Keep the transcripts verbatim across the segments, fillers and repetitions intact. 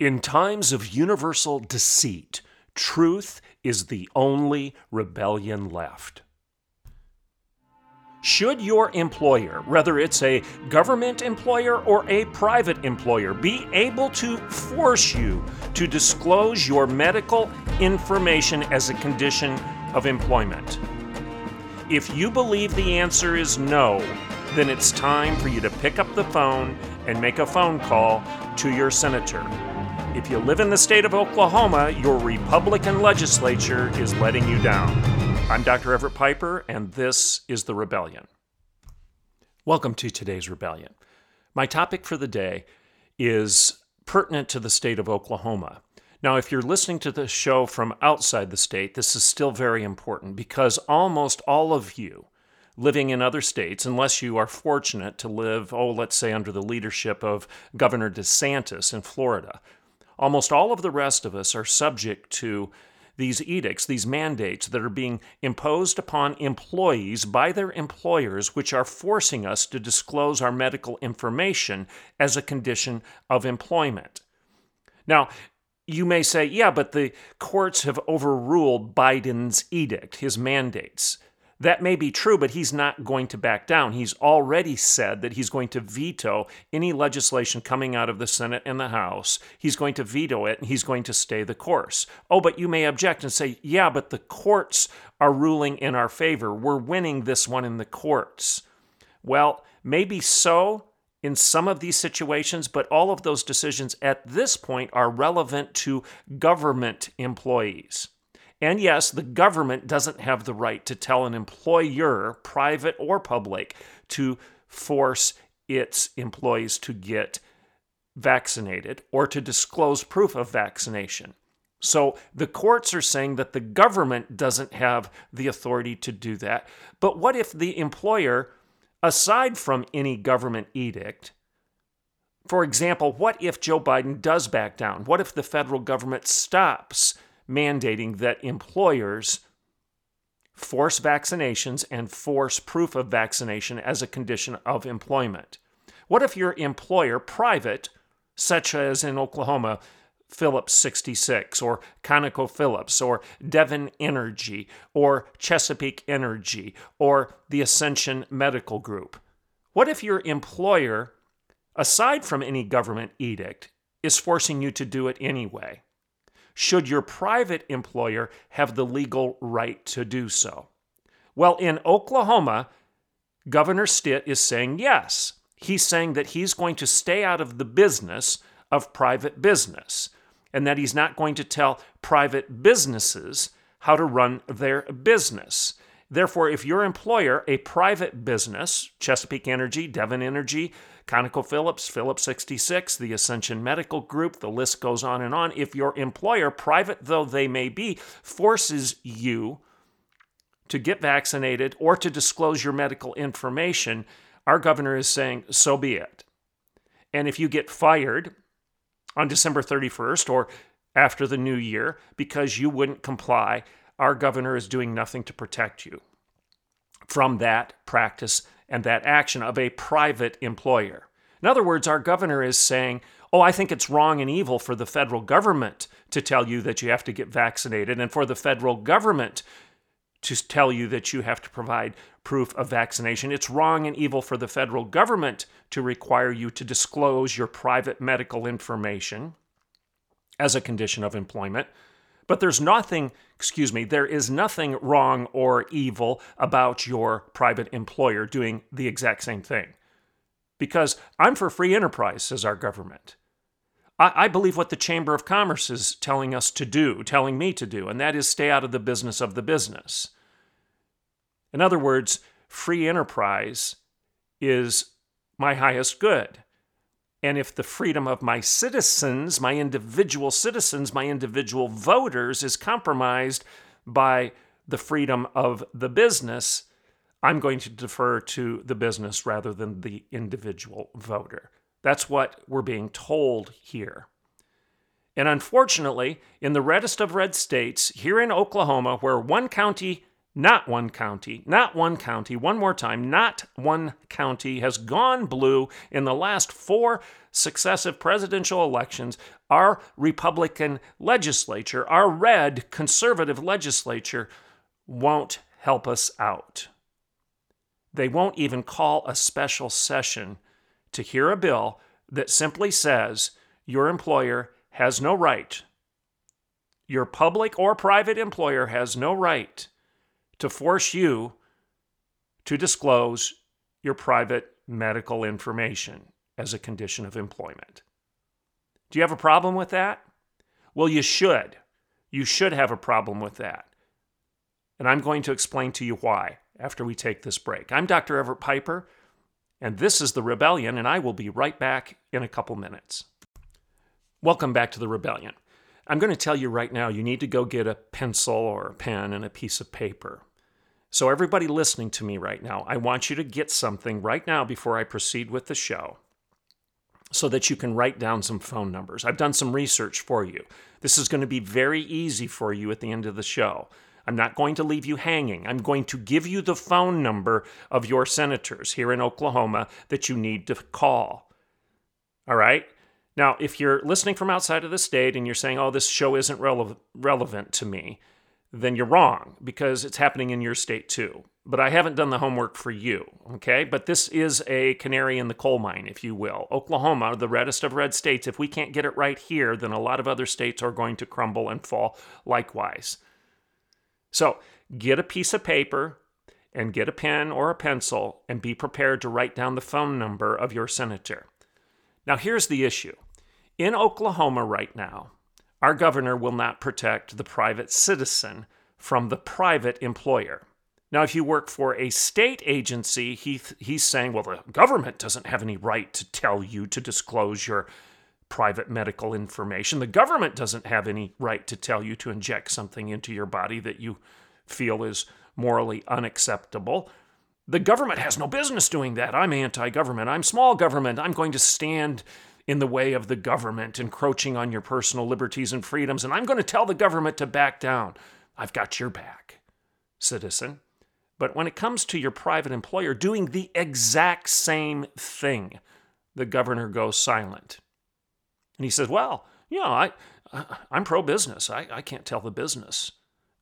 In times of universal deceit, truth is the only rebellion left. Should your employer, whether it's a government employer or a private employer, be able to force you to disclose your medical information as a condition of employment? If you believe the answer is no, then it's time for you to pick up the phone and make a phone call to your senator. If you live in the state of Oklahoma, your Republican legislature is letting you down. I'm Doctor Everett Piper, and this is The Rebellion. Welcome to today's Rebellion. My topic for the day is pertinent to the state of Oklahoma. Now, if you're listening to the show from outside the state, this is still very important because almost all of you living in other states, unless you are fortunate to live, oh, let's say under the leadership of Governor DeSantis in Florida, almost all of the rest of us are subject to these edicts, these mandates that are being imposed upon employees by their employers, which are forcing us to disclose our medical information as a condition of employment. Now, you may say, yeah, but the courts have overruled Biden's edict, his mandates. That may be true, but he's not going to back down. He's already said that he's going to veto any legislation coming out of the Senate and the House. He's going to veto it, and he's going to stay the course. Oh, but you may object and say, yeah, but the courts are ruling in our favor. We're winning this one in the courts. Well, maybe so in some of these situations, but all of those decisions at this point are relevant to government employees. And yes, the government doesn't have the right to tell an employer, private or public, to force its employees to get vaccinated or to disclose proof of vaccination. So the courts are saying that the government doesn't have the authority to do that. But what if the employer, aside from any government edict, for example, what if Joe Biden does back down? What if the federal government stops mandating that employers force vaccinations and force proof of vaccination as a condition of employment? What if your employer, private, such as in Oklahoma, Phillips sixty-six, or ConocoPhillips, or Devon Energy, or Chesapeake Energy, or the Ascension Medical Group? What if your employer, aside from any government edict, is forcing you to do it anyway? Should your private employer have the legal right to do so? Well, in Oklahoma, Governor Stitt is saying yes. He's saying that he's going to stay out of the business of private business and that he's not going to tell private businesses how to run their business. Therefore, if your employer, a private business, Chesapeake Energy, Devon Energy, ConocoPhillips, Phillips sixty-six, the Ascension Medical Group, the list goes on and on. If your employer, private though they may be, forces you to get vaccinated or to disclose your medical information, our governor is saying, so be it. And if you get fired on December thirty-first or after the new year because you wouldn't comply, our governor is doing nothing to protect you from that practice and that action of a private employer. In other words, our governor is saying, oh, I think it's wrong and evil for the federal government to tell you that you have to get vaccinated and for the federal government to tell you that you have to provide proof of vaccination. It's wrong and evil for the federal government to require you to disclose your private medical information as a condition of employment. But there's nothing, excuse me, there is nothing wrong or evil about your private employer doing the exact same thing. Because I'm for free enterprise, says our government. I, I believe what the Chamber of Commerce is telling us to do, telling me to do, and that is stay out of the business of the business. In other words, free enterprise is my highest good. And if the freedom of my citizens, my individual citizens, my individual voters is compromised by the freedom of the business, I'm going to defer to the business rather than the individual voter. That's what we're being told here. And unfortunately, in the reddest of red states, here in Oklahoma, where one county, not one county, not one county, one more time, not one county has gone blue in the last four successive presidential elections, our Republican legislature, our red conservative legislature, won't help us out. They won't even call a special session to hear a bill that simply says your employer has no right, your public or private employer has no right to force you to disclose your private medical information as a condition of employment. Do you have a problem with that? Well, you should. You should have a problem with that. And I'm going to explain to you why after we take this break. I'm Doctor Everett Piper, and this is The Rebellion, and I will be right back in a couple minutes. Welcome back to The Rebellion. I'm going to tell you right now, you need to go get a pencil or a pen and a piece of paper. So everybody listening to me right now, I want you to get something right now before I proceed with the show so that you can write down some phone numbers. I've done some research for you. This is going to be very easy for you at the end of the show. I'm not going to leave you hanging. I'm going to give you the phone number of your senators here in Oklahoma that you need to call. All right? Now, if you're listening from outside of the state and you're saying, oh, this show isn't rele- relevant to me, then you're wrong because it's happening in your state too. But I haven't done the homework for you, okay? But this is a canary in the coal mine, if you will. Oklahoma, the reddest of red states, if we can't get it right here, then a lot of other states are going to crumble and fall likewise. So get a piece of paper and get a pen or a pencil and be prepared to write down the phone number of your senator. Now, here's the issue. In Oklahoma right now, our governor will not protect the private citizen from the private employer. Now, if you work for a state agency, he th- he's saying, well, the government doesn't have any right to tell you to disclose your private medical information. The government doesn't have any right to tell you to inject something into your body that you feel is morally unacceptable. The government has no business doing that. I'm anti-government. I'm small government. I'm going to stand in the way of the government encroaching on your personal liberties and freedoms, and I'm going to tell the government to back down. I've got your back, citizen. But when it comes to your private employer doing the exact same thing, the governor goes silent. And he says, well, you know, I, I'm pro-business. I, I can't tell the business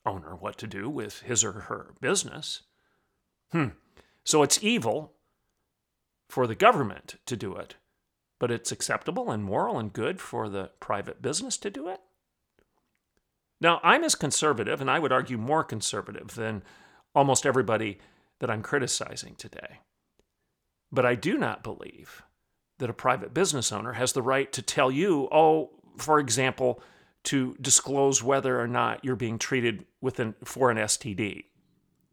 owner what to do with his or her business. Hmm. So it's evil for the government to do it, but it's acceptable and moral and good for the private business to do it? Now, I'm as conservative, and I would argue more conservative than almost everybody that I'm criticizing today. But I do not believe that a private business owner has the right to tell you, oh, for example, to disclose whether or not you're being treated with an, for an S T D.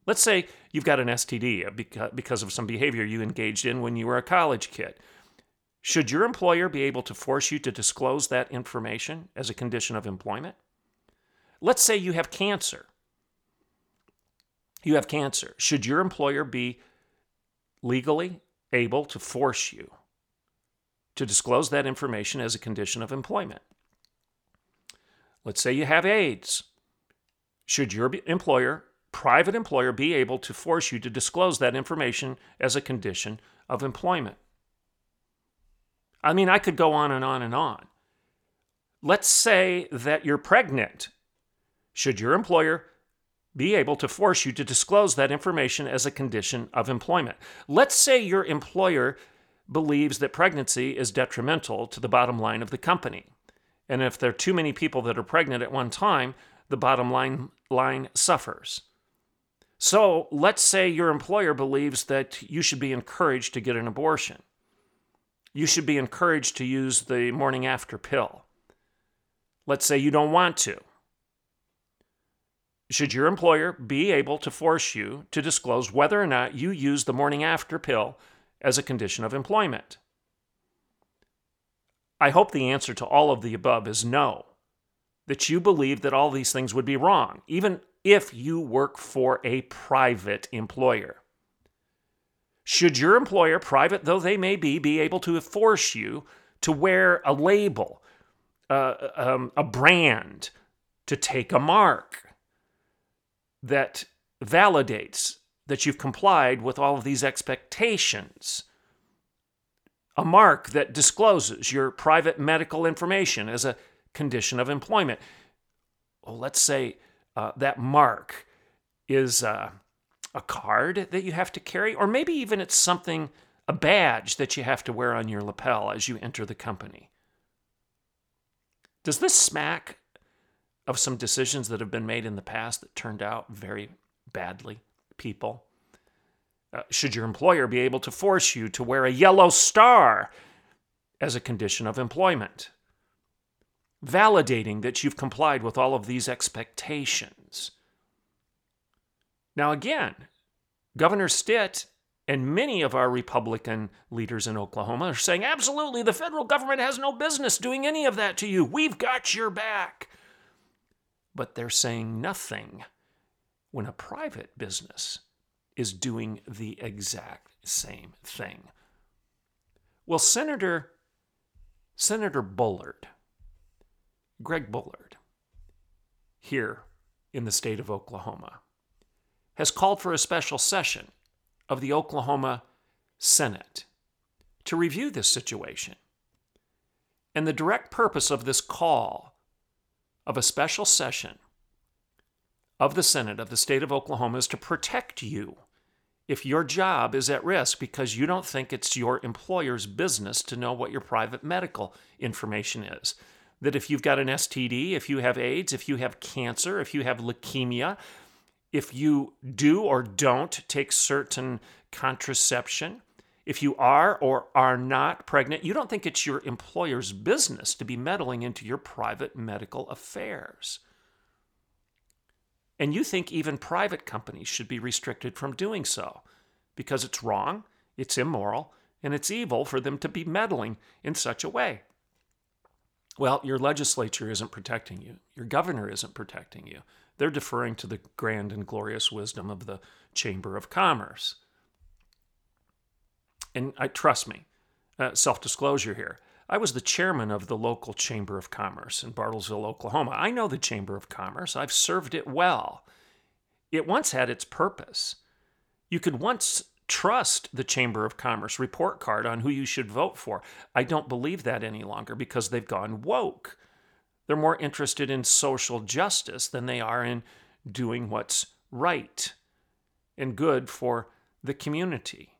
Let's say you've got an S T D because of some behavior you engaged in when you were a college kid. Should your employer be able to force you to disclose that information as a condition of employment? Let's say you have cancer. You have cancer. Should your employer be legally able to force you to disclose that information as a condition of employment? Let's say you have AIDS. Should your employer private employer be able to force you to disclose that information as a condition of employment? I mean, I could go on and on and on. Let's say that you're pregnant. Should your employer be able to force you to disclose that information as a condition of employment? Let's say your employer believes that pregnancy is detrimental to the bottom line of the company. And if there are too many people that are pregnant at one time, the bottom line line suffers. So let's say your employer believes that you should be encouraged to get an abortion. You should be encouraged to use the morning after pill. Let's say you don't want to. Should your employer be able to force you to disclose whether or not you use the morning after pill as a condition of employment? I hope the answer to all of the above is no, that you believe that all these things would be wrong, even if you work for a private employer. Should your employer, private though they may be, be able to force you to wear a label, uh, um, a brand, to take a mark that validates that you've complied with all of these expectations? A mark that discloses your private medical information as a condition of employment. Oh, let's say uh, that mark is uh, a card that you have to carry, or maybe even it's something, a badge that you have to wear on your lapel as you enter the company. Does this smack of some decisions that have been made in the past that turned out very badly, people? Uh, should your employer be able to force you to wear a yellow star as a condition of employment, validating that you've complied with all of these expectations? Now again, Governor Stitt and many of our Republican leaders in Oklahoma are saying, absolutely, the federal government has no business doing any of that to you. We've got your back. But they're saying nothing when a private business is doing the exact same thing. Well, Senator, Senator Bullard, Greg Bullard, here in the state of Oklahoma, has called for a special session of the Oklahoma Senate to review this situation. And the direct purpose of this call of a special session of the Senate of the state of Oklahoma is to protect you if your job is at risk because you don't think it's your employer's business to know what your private medical information is. That if you've got an S T D, if you have AIDS, if you have cancer, if you have leukemia, if you do or don't take certain contraception, if you are or are not pregnant, you don't think it's your employer's business to be meddling into your private medical affairs. And you think even private companies should be restricted from doing so because it's wrong, it's immoral, and it's evil for them to be meddling in such a way. Well, your legislature isn't protecting you. Your governor isn't protecting you. They're deferring to the grand and glorious wisdom of the Chamber of Commerce. And I, trust me, uh, self-disclosure here. I was the chairman of the local Chamber of Commerce in Bartlesville, Oklahoma. I know the Chamber of Commerce. I've served it well. It once had its purpose. You could once trust the Chamber of Commerce report card on who you should vote for. I don't believe that any longer because they've gone woke. They're more interested in social justice than they are in doing what's right and good for the community.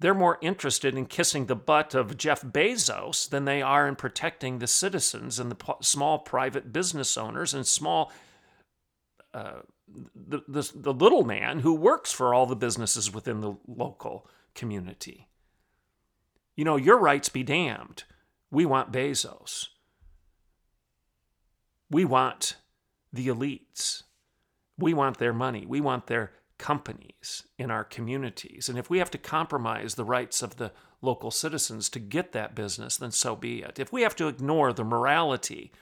They're more interested in kissing the butt of Jeff Bezos than they are in protecting the citizens and the p- small private business owners and small, uh, the, the, the little man who works for all the businesses within the local community. You know, your rights be damned. We want Bezos. We want the elites. We want their money. We want their companies in our communities. And if we have to compromise the rights of the local citizens to get that business, then so be it. If we have to ignore the morality,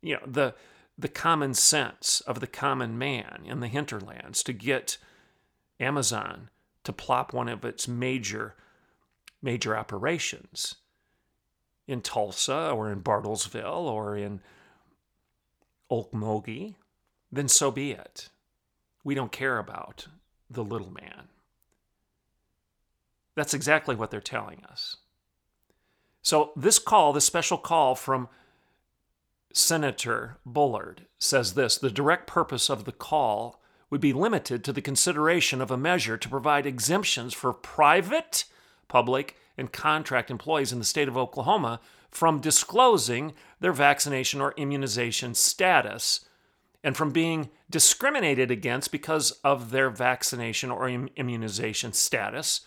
you know, the the common sense of the common man in the hinterlands to get Amazon to plop one of its major major operations in Tulsa or in Bartlesville or in Okmulgee, then so be it. We don't care about the little man. That's exactly what they're telling us. So this call, this special call from Senator Bullard says this: the direct purpose of the call would be limited to the consideration of a measure to provide exemptions for private, public, and contract employees in the state of Oklahoma from disclosing their vaccination or immunization status and from being discriminated against because of their vaccination or im- immunization status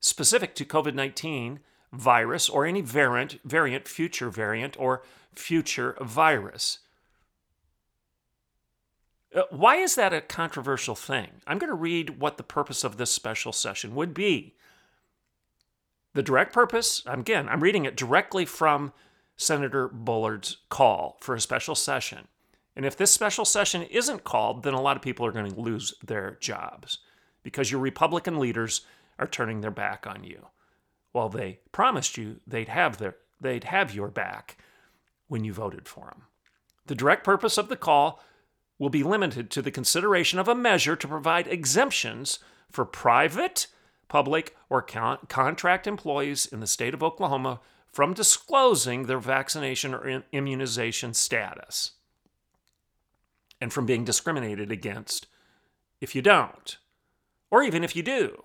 specific to COVID nineteen virus or any variant, variant, future variant, or future virus. Uh, why is that a controversial thing? I'm going to read what the purpose of this special session would be. The direct purpose, again, I'm reading it directly from Senator Bullard's call for a special session. And if this special session isn't called, then a lot of people are going to lose their jobs because your Republican leaders are turning their back on you. Well, they promised you they'd have their, they'd have your back when you voted for them. The direct purpose of the call will be limited to the consideration of a measure to provide exemptions for private, public, or con- contract employees in the state of Oklahoma from disclosing their vaccination or in- immunization status and from being discriminated against if you don't, or even if you do.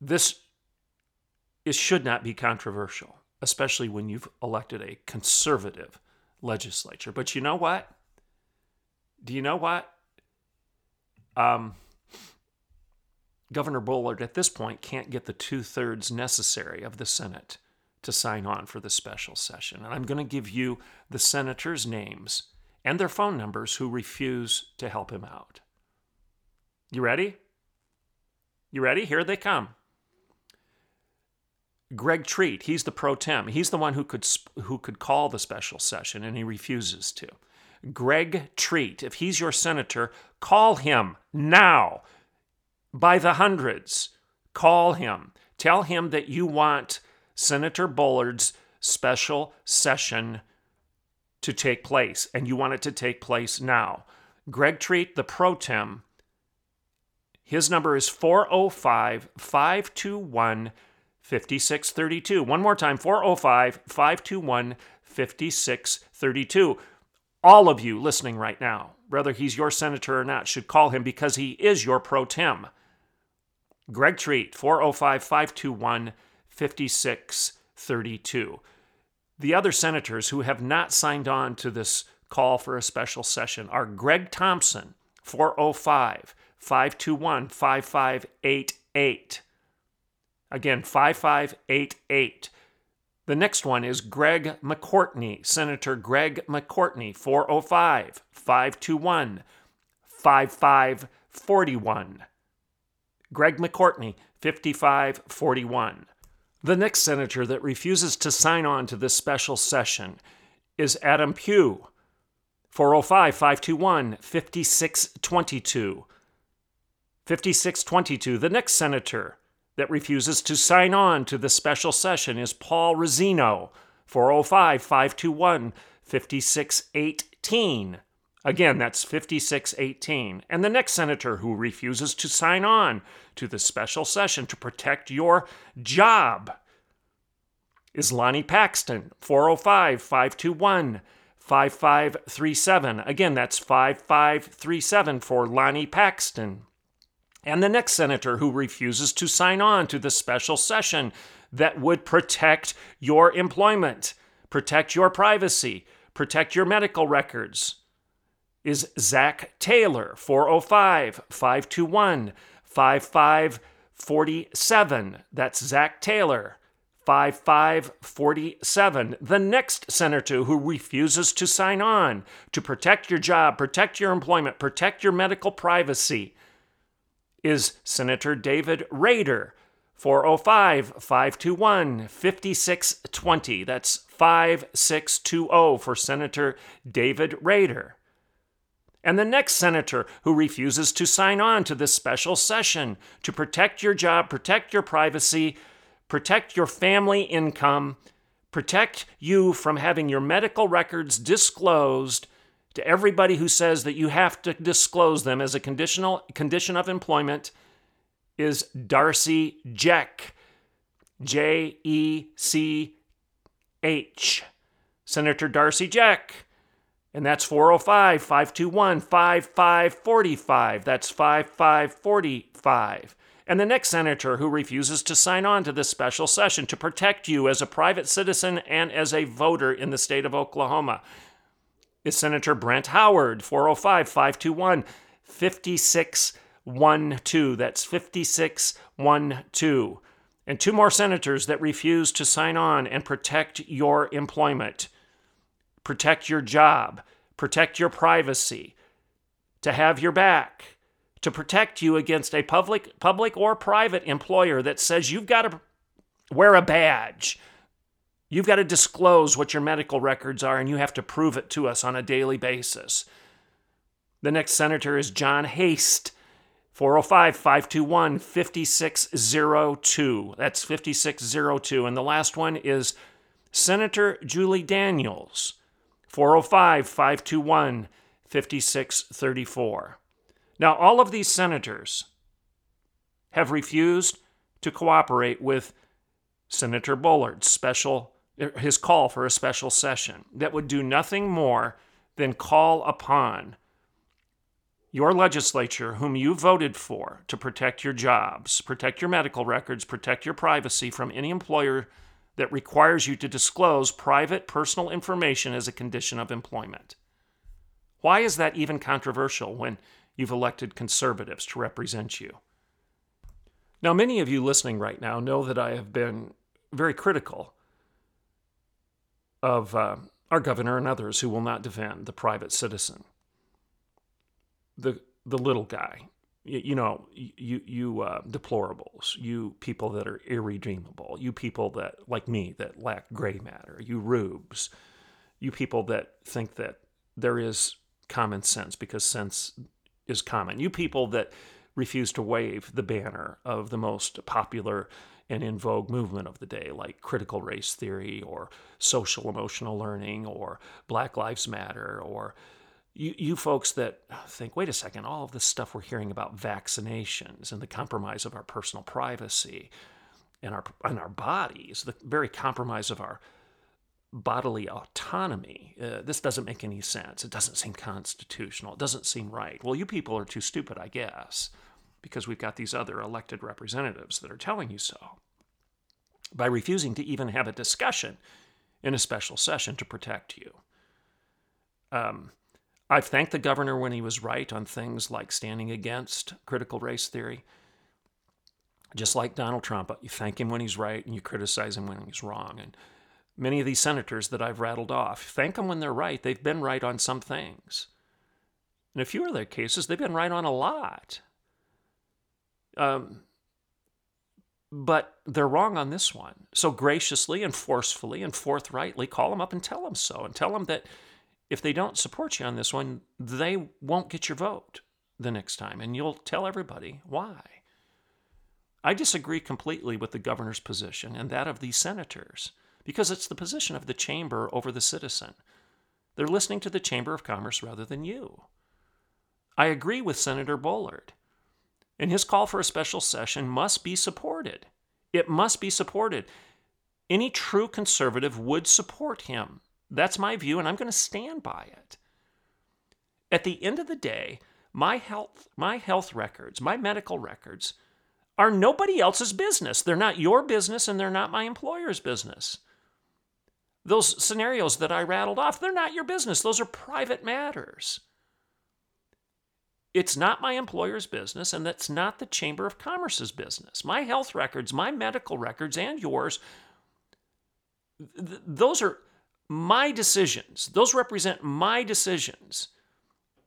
This is, should not be controversial, especially when you've elected a conservative legislature. But you know what? Do you know what? Um, Governor Bullard at this point can't get the two-thirds necessary of the Senate to sign on for the special session. And I'm going to give you the senators' names and their phone numbers who refuse to help him out. You ready? You ready? Here they come. Greg Treat, he's the pro tem. He's the one who could who could call the special session, and he refuses to. Greg Treat, if he's your senator, call him now. By the hundreds, call him. Tell him that you want Senator Bullard's special session to take place, and you want it to take place now. Greg Treat, the pro tem, his number is four oh five, five two one, five six three two. One more time, four oh five, five two one, five six three two. All of you listening right now, whether he's your senator or not, should call him because he is your pro tem. Greg Treat, four oh five, five two one, five six three two. The other senators who have not signed on to this call for a special session are Greg Thompson, four oh five, five two one, five five eight eight. Again, five five eight eight. The next one is Greg McCortney, Senator Greg McCortney, four oh five, five two one, five five four one. Greg McCortney, fifty-five forty-one. The next senator that refuses to sign on to this special session is Adam Pugh, four oh five, five two one, five six two two. fifty-six twenty-two, the next senator that refuses to sign on to the special session is Paul Rosino, four oh five, five two one, five six one eight. Again, that's fifty-six eighteen. And the next senator who refuses to sign on to the special session to protect your job is Lonnie Paxton, four oh five, five two one, five five three seven. Again, that's five five three seven for Lonnie Paxton. And the next senator who refuses to sign on to the special session that would protect your employment, protect your privacy, protect your medical records is Zach Taylor, four oh five, five two one, five five four seven. That's Zach Taylor, five five four seven. The next senator who refuses to sign on to protect your job, protect your employment, protect your medical privacy is Senator David Rader, four oh five, five two one, five six two zero. That's five six two zero for Senator David Rader. And the next senator who refuses to sign on to this special session to protect your job, protect your privacy, protect your family income, protect you from having your medical records disclosed to everybody who says that you have to disclose them as a conditional condition of employment is Darcy Jech, J E C H, Senator Darcy Jech, and that's four oh five, five two one, five five four five. That's five five four five. And the next senator who refuses to sign on to this special session to protect you as a private citizen and as a voter in the state of Oklahoma is Senator Brent Howard, four oh five, five two one, five six one two. That's fifty-six twelve. And two more senators that refuse to sign on and protect your employment, protect your job, protect your privacy, to have your back, to protect you against a public, public or private employer that says you've got to wear a badge. You've got to disclose what your medical records are, and you have to prove it to us on a daily basis. The next senator is John Haste, four oh five, five two one, five six oh two. That's fifty-six oh two. And the last one is Senator Julie Daniels, four oh five, five two one, five six three four. Now, all of these senators have refused to cooperate with Senator Bullard's special, his call for a special session that would do nothing more than call upon your legislature, whom you voted for, to protect your jobs, protect your medical records, protect your privacy from any employer that requires you to disclose private personal information as a condition of employment. Why is that even controversial when you've elected conservatives to represent you? Now, many of you listening right now know that I have been very critical of uh, our governor and others who will not defend the private citizen, the the little guy, you, you know, you you uh, deplorables, you people that are irredeemable, you people that, like me, that lack gray matter, you rubes, you people that think that there is common sense because sense is common, you people that refuse to wave the banner of the most popular and in vogue movement of the day, like critical race theory or social emotional learning or Black Lives Matter, or you, you folks that think, wait a second, all of this stuff we're hearing about vaccinations and the compromise of our personal privacy and our, and our bodies, the very compromise of our bodily autonomy. Uh, this doesn't make any sense. It doesn't seem constitutional. It doesn't seem right. Well, you people are too stupid, I guess, because we've got these other elected representatives that are telling you so by refusing to even have a discussion in a special session to protect you. Um, I've thanked the governor when he was right on things like standing against critical race theory. Just like Donald Trump, you thank him when he's right and you criticize him when he's wrong. And many of these senators that I've rattled off, thank them when they're right. They've been right on some things. In a few of their cases, they've been right on a lot. Um, but they're wrong on this one. So graciously and forcefully and forthrightly call them up and tell them so. And tell them that if they don't support you on this one, they won't get your vote the next time. And you'll tell everybody why. I disagree completely with the governor's position and that of these senators, because it's the position of the chamber over the citizen. They're listening to the Chamber of Commerce rather than you. I agree with Senator Bullard, and his call for a special session must be supported. It must be supported. Any true conservative would support him. That's my view, and I'm going to stand by it. At the end of the day, my health, my health records, my medical records are nobody else's business. They're not your business, and they're not my employer's business. Those scenarios that I rattled off, they're not your business. Those are private matters. It's not my employer's business, and that's not the Chamber of Commerce's business. My health records, my medical records, and yours, th- those are my decisions. Those represent my decisions,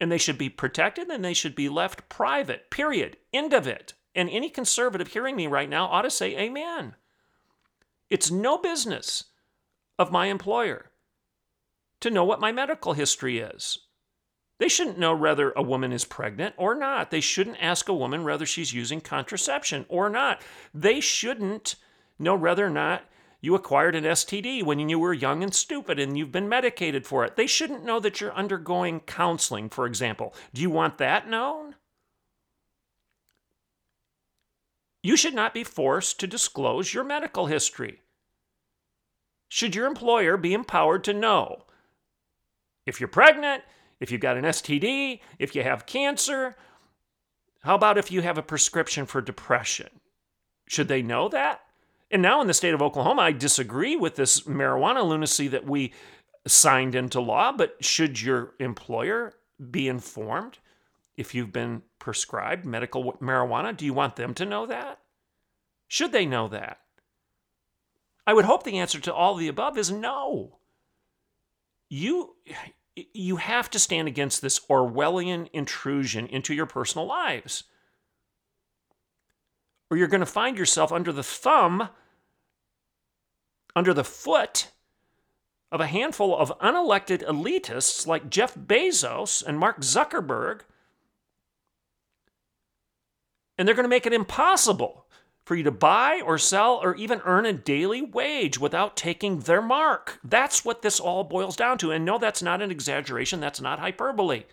and they should be protected, and they should be left private, period, end of it. And any conservative hearing me right now ought to say amen. It's no business of my employer to know what my medical history is. They shouldn't know whether a woman is pregnant or not. They shouldn't ask a woman whether she's using contraception or not. They shouldn't know whether or not you acquired an S T D when you were young and stupid and you've been medicated for it. They shouldn't know that you're undergoing counseling, for example. Do you want that known? You should not be forced to disclose your medical history. Should your employer be empowered to know if you're pregnant, if you've got an S T D, if you have cancer? How about if you have a prescription for depression? Should they know that? And now in the state of Oklahoma, I disagree with this marijuana lunacy that we signed into law, but should your employer be informed if you've been prescribed medical marijuana? Do you want them to know that? Should they know that? I would hope the answer to all of the above is no. You, you have to stand against this Orwellian intrusion into your personal lives, or you're going to find yourself under the thumb under the foot of a handful of unelected elitists like Jeff Bezos and Mark Zuckerberg. And they're going to make it impossible for you to buy or sell or even earn a daily wage without taking their mark. That's what this all boils down to. And no, that's not an exaggeration. That's not hyperbole.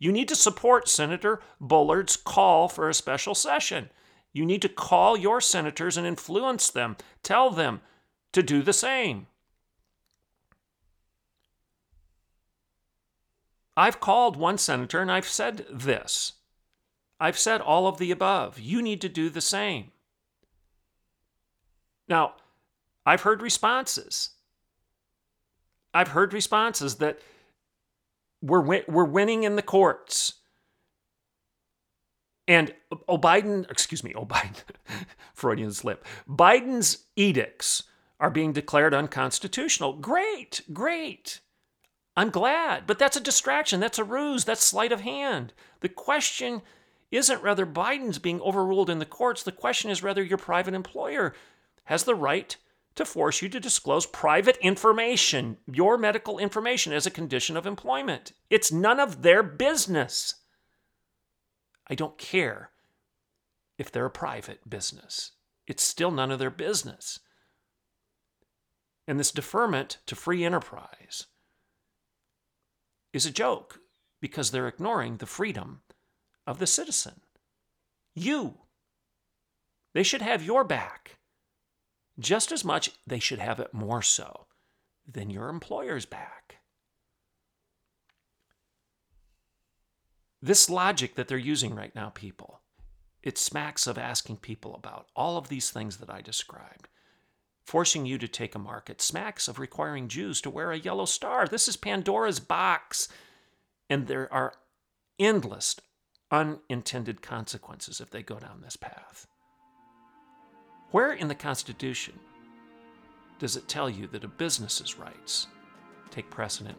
You need to support Senator Bullard's call for a special session. You need to call your senators and influence them. Tell them to do the same. I've called one senator and I've said this. I've said all of the above. You need to do the same. Now, I've heard responses. I've heard responses that we're win- we're winning in the courts. And oh, Biden, excuse me, oh, Biden, Freudian slip. Biden's edicts are being declared unconstitutional. Great, great. I'm glad. But that's a distraction. That's a ruse. That's sleight of hand. The question isn't whether Biden's being overruled in the courts. The question is whether your private employer has the right to force you to disclose private information, your medical information, as a condition of employment. It's none of their business. I don't care if they're a private business. It's still none of their business. And this deferment to free enterprise is a joke because they're ignoring the freedom of the citizen. You. They should have your back. Just as much, they should have it more so than your employer's back. This logic that they're using right now, people, it smacks of asking people about all of these things that I described. Forcing you to take a mark. It smacks of requiring Jews to wear a yellow star. This is Pandora's box. And there are endless unintended consequences if they go down this path. Where in the Constitution does it tell you that a business's rights take precedent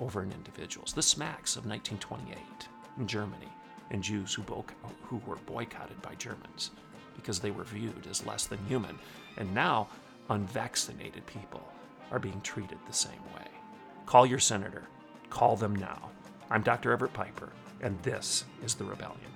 over an individual's? This smacks of nineteen twenty-eight in Germany and Jews who, bo- who were boycotted by Germans because they were viewed as less than human, and now unvaccinated people are being treated the same way. Call your senator. Call them now. I'm Doctor Everett Piper, and this is The Rebellion.